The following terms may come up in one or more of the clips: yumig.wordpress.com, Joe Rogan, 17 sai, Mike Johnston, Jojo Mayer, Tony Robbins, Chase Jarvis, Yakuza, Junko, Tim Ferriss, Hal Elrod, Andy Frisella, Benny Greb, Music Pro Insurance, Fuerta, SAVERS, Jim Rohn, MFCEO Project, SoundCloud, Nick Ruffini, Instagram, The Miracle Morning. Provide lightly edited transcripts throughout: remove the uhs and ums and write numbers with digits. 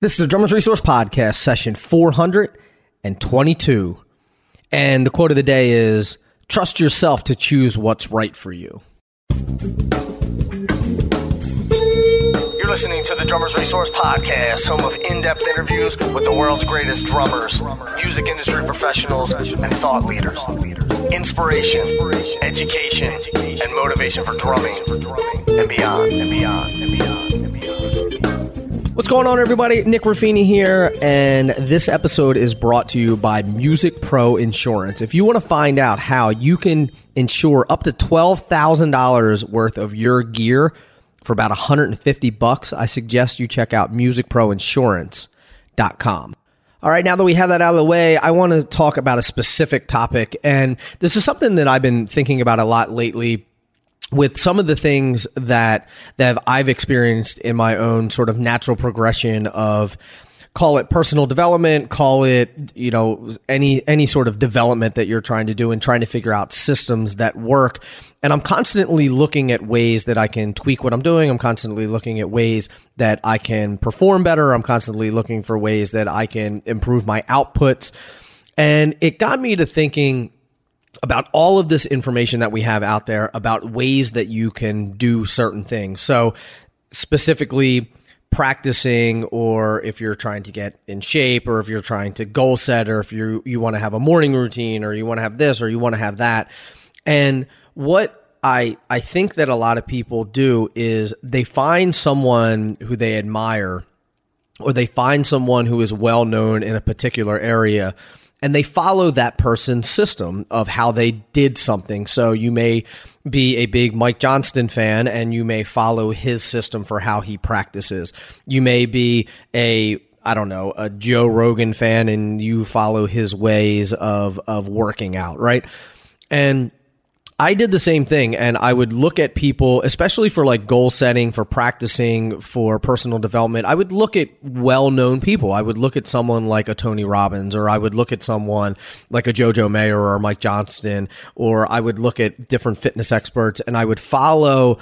This is the Drummers Resource Podcast, session 422. And the quote of the day is, trust yourself to choose what's right for you. You're listening to the Drummers Resource Podcast, home of in-depth interviews with the world's greatest drummers, music industry professionals, and thought leaders. Inspiration, education, and motivation for drumming, and beyond, and beyond, and beyond, and beyond. What's going on, everybody? Nick Ruffini here, and this episode is brought to you by Music Pro Insurance. If you want to find out how you can insure up to $12,000 worth of your gear for about $150, I suggest you check out musicproinsurance.com. All right, now that we have that out of the way, I want to talk about a specific topic, and this is something that I've been thinking about a lot lately, with some of the things that I've experienced in my own sort of natural progression of, call it personal development, call it, you know, any sort of development that you're trying to do and trying to figure out systems that work. And I'm constantly looking at ways that I can tweak what I'm doing. I'm constantly looking at ways that I can perform better. I'm constantly looking for ways that I can improve my outputs. And it got me to thinking about all of this information that we have out there about ways that you can do certain things. So specifically practicing, or if you're trying to get in shape, or if you're trying to goal set, or if you want to have a morning routine, or you want to have this, or you want to have that. And what I think that a lot of people do is they find someone who they admire, or they find someone who is well known in a particular area, and they follow that person's system of how they did something. So you may be a big Mike Johnston fan, and you may follow his system for how he practices. You may be a Joe Rogan fan, and you follow his ways of working out, right? And I did the same thing, and I would look at people, especially for like goal setting, for practicing, for personal development. I would look at well-known people. I would look at someone like a Tony Robbins, or I would look at someone like a Jojo Mayer or Mike Johnston, or I would look at different fitness experts, and I would follow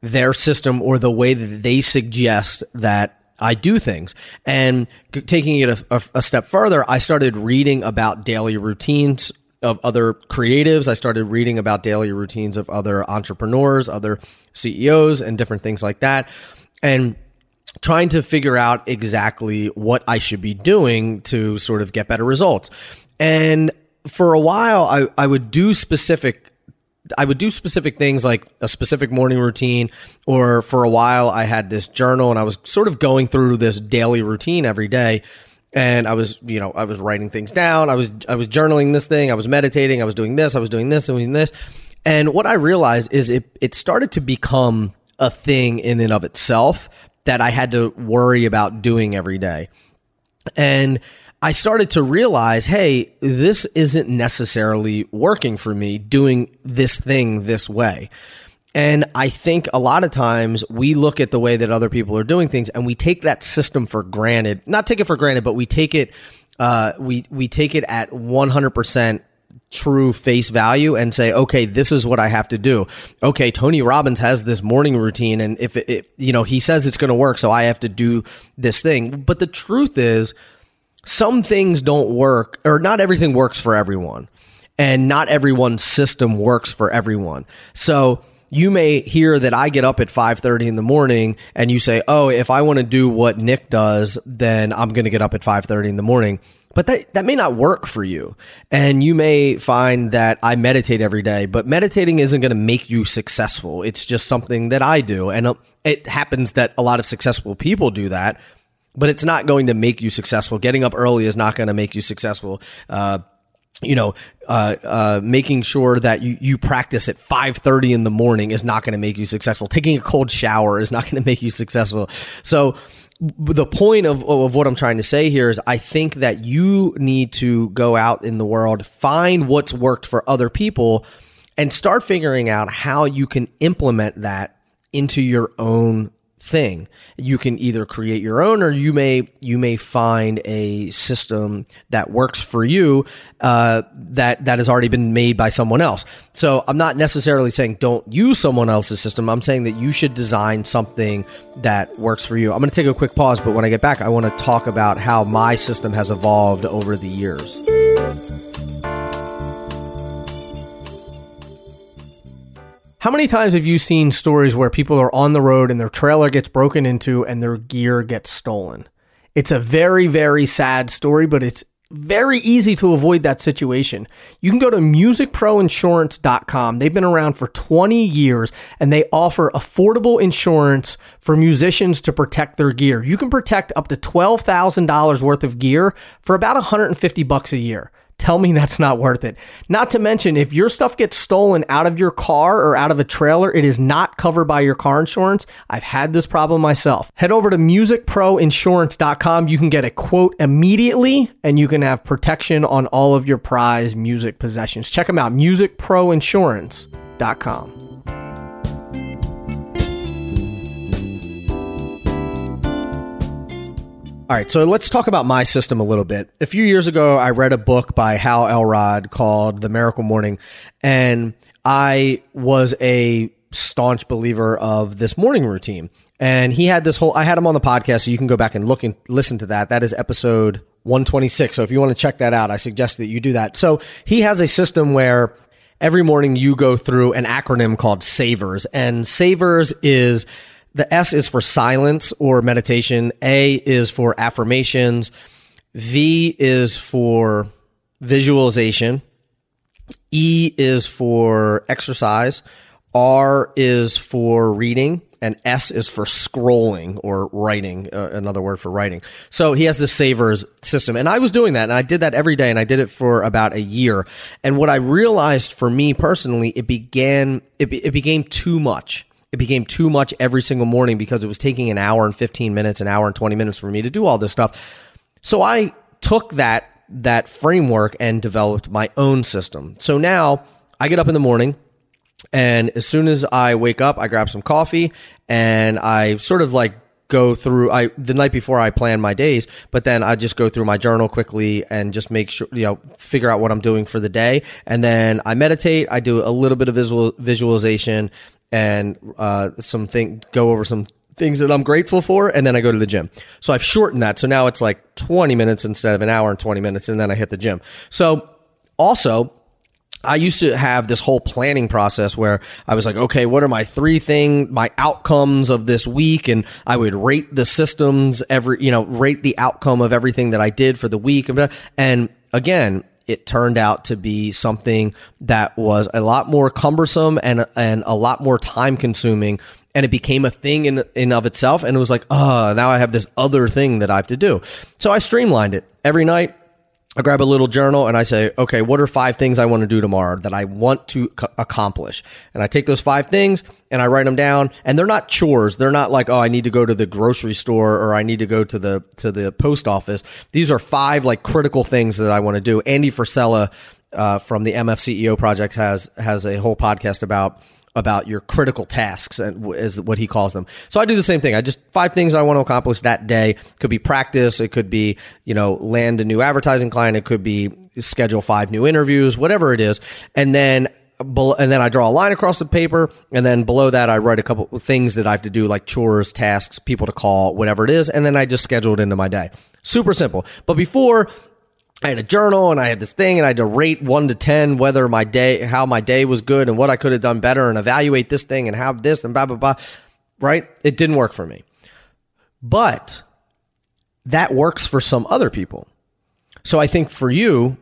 their system or the way that they suggest that I do things. And taking it a step further, I started reading about daily routines of other creatives. I started reading about daily routines of other entrepreneurs, other CEOs, and different things like that, and trying to figure out exactly what I should be doing to sort of get better results. And for a while, I would do specific things like a specific morning routine, or for a while I had this journal and I was sort of going through this daily routine every day. And I was writing things down. I was journaling this thing. I was meditating. I was doing this. And what I realized is it started to become a thing in and of itself that I had to worry about doing every day. And I started to realize, hey, this isn't necessarily working for me, doing this thing this way. And I think a lot of times we look at the way that other people are doing things, and we take that system for granted. Not take it for granted, but we take it we take it at 100% true face value and say, okay, this is what I have to do. Okay, Tony Robbins has this morning routine, and if he says it's going to work, so I have to do this thing. But the truth is, some things don't work, or not everything works for everyone, and not everyone's system works for everyone. So you may hear that I get up at 5:30 in the morning, and you say, oh, if I want to do what Nick does, then I'm going to get up at 5:30 in the morning. But that may not work for you. And you may find that I meditate every day, but meditating isn't going to make you successful. It's just something that I do. And it happens that a lot of successful people do that, but it's not going to make you successful. Getting up early is not going to make you successful. Making sure that you practice at 5:30 in the morning is not going to make you successful. Taking a cold shower is not going to make you successful. So the point of what I'm trying to say here is I think that you need to go out in the world, find what's worked for other people, and start figuring out how you can implement that into your own thing. You can either create your own, or you may find a system that works for you that has already been made by someone else. So I'm not necessarily saying don't use someone else's system. I'm saying that you should design something that works for you. I'm going to take a quick pause, but when I get back, I want to talk about how my system has evolved over the years. How many times have you seen stories where people are on the road and their trailer gets broken into and their gear gets stolen? It's a very, very sad story, but it's very easy to avoid that situation. You can go to musicproinsurance.com. They've been around for 20 years and they offer affordable insurance for musicians to protect their gear. You can protect up to $12,000 worth of gear for about $150 a year. Tell me that's not worth it. Not to mention, if your stuff gets stolen out of your car or out of a trailer, it is not covered by your car insurance. I've had this problem myself. Head over to musicproinsurance.com. You can get a quote immediately, and you can have protection on all of your prized music possessions. Check them out, musicproinsurance.com. All right, so let's talk about my system a little bit. A few years ago, I read a book by Hal Elrod called The Miracle Morning, and I was a staunch believer of this morning routine. And he had this whole, I had him on the podcast, so you can go back and look and listen to that. That is episode 126. So if you want to check that out, I suggest that you do that. So he has a system where every morning you go through an acronym called SAVERS, and SAVERS is... The S is for silence or meditation. A is for affirmations. V is for visualization. E is for exercise. R is for reading. And S is for scrolling or writing, another word for writing. So he has the SAVERS system. And I was doing that, and I did that every day, and I did it for about a year. And what I realized for me personally, it became too much. It became too much every single morning because it was taking an hour and 15 minutes, an hour and 20 minutes for me to do all this stuff. So I took that framework and developed my own system. So now I get up in the morning, and as soon as I wake up, I grab some coffee, and I sort of like go through, the night before I plan my days, but then I just go through my journal quickly and just make sure, figure out what I'm doing for the day. And then I meditate, I do a little bit of visualization, and go over some things that I'm grateful for, and then I go to the gym. So I've shortened that. So now it's like 20 minutes instead of an hour and 20 minutes, and then I hit the gym. So also, I used to have this whole planning process where I was like, okay, what are my outcomes of this week? And I would rate the systems, rate the outcome of everything that I did for the week. And again, it turned out to be something that was a lot more cumbersome and a lot more time consuming, and it became a thing in of itself. And it was like, now I have this other thing that I have to do. So I streamlined it. Every night I grab a little journal and I say, okay, what are 5 things I want to do tomorrow that I want to accomplish? And I take those 5 things and I write them down, and they're not chores. They're not like, I need to go to the grocery store, or I need to go to the post office. These are 5 like critical things that I want to do. Andy Frisella from the MFCEO Project has a whole podcast about your critical tasks, and is what he calls them. So I do the same thing. I just 5 things I want to accomplish that day. Could be practice. It could be, land a new advertising client. It could be schedule 5 new interviews, whatever it is. And then I draw a line across the paper. And then below that, I write a couple of things that I have to do, like chores, tasks, people to call, whatever it is. And then I just schedule it into my day. Super simple. But before, I had a journal and I had this thing, and I had to rate 1 to 10 whether how my day was good and what I could have done better, and evaluate this thing and have this and blah, blah, blah, right? It didn't work for me, but that works for some other people. So I think for you,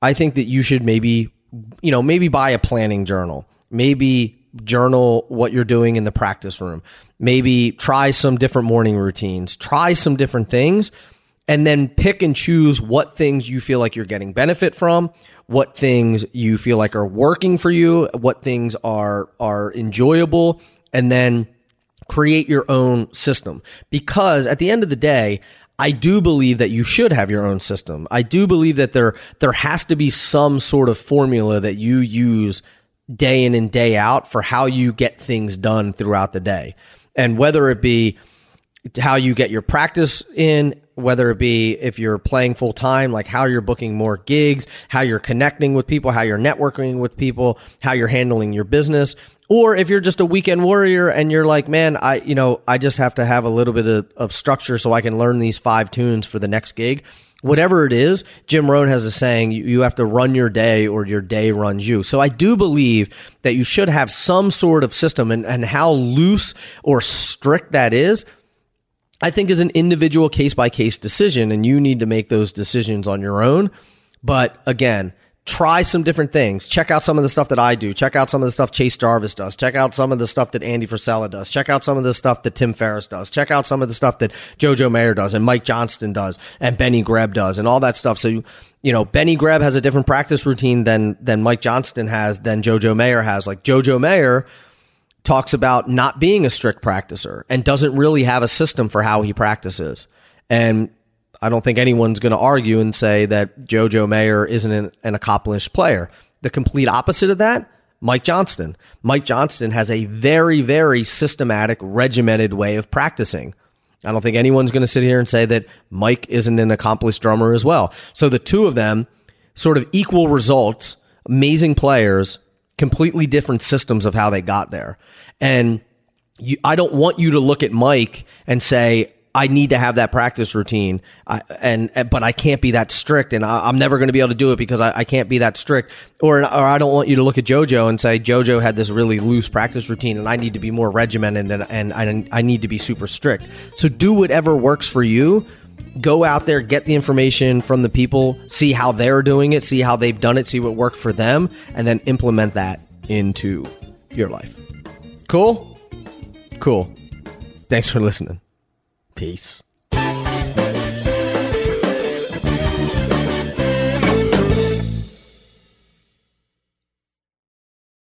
I think that you should maybe buy a planning journal, maybe journal what you're doing in the practice room, maybe try some different morning routines, try some different things. And then pick and choose what things you feel like you're getting benefit from, what things you feel like are working for you, what things are enjoyable, and then create your own system. Because at the end of the day, I do believe that you should have your own system. I do believe that there has to be some sort of formula that you use day in and day out for how you get things done throughout the day. And whether it be how you get your practice in, whether it be if you're playing full time, like how you're booking more gigs, how you're connecting with people, how you're networking with people, how you're handling your business, or if you're just a weekend warrior and you're like, man, I just have to have a little bit of structure so I can learn these 5 tunes for the next gig. Whatever it is, Jim Rohn has a saying, you have to run your day or your day runs you. So I do believe that you should have some sort of system, and how loose or strict that is, I think, is an individual case-by-case decision, and you need to make those decisions on your own. But again, try some different things. Check out some of the stuff that I do. Check out some of the stuff Chase Jarvis does. Check out some of the stuff that Andy Frisella does. Check out some of the stuff that Tim Ferriss does. Check out some of the stuff that Jojo Mayer does and Mike Johnston does and Benny Greb does and all that stuff. So, Benny Greb has a different practice routine than Mike Johnston has, than Jojo Mayer has. Like, Jojo Mayer talks about not being a strict practicer and doesn't really have a system for how he practices. And I don't think anyone's going to argue and say that Jojo Mayer isn't an accomplished player. The complete opposite of that, Mike Johnston. Mike Johnston has a very, very systematic, regimented way of practicing. I don't think anyone's going to sit here and say that Mike isn't an accomplished drummer as well. So the two of them, sort of equal results, amazing players, completely different systems of how they got there. And I don't want you to look at Mike and say, I need to have that practice routine, but I can't be that strict, and I'm never going to be able to do it because I can't be that strict. Or I don't want you to look at Jojo and say, Jojo had this really loose practice routine, and I need to be more regimented, and I need to be super strict. So do whatever works for you. Go out there, get the information from the people, see how they're doing it, see how they've done it, see what worked for them, and then implement that into your life. Cool? Cool. Thanks for listening. Peace.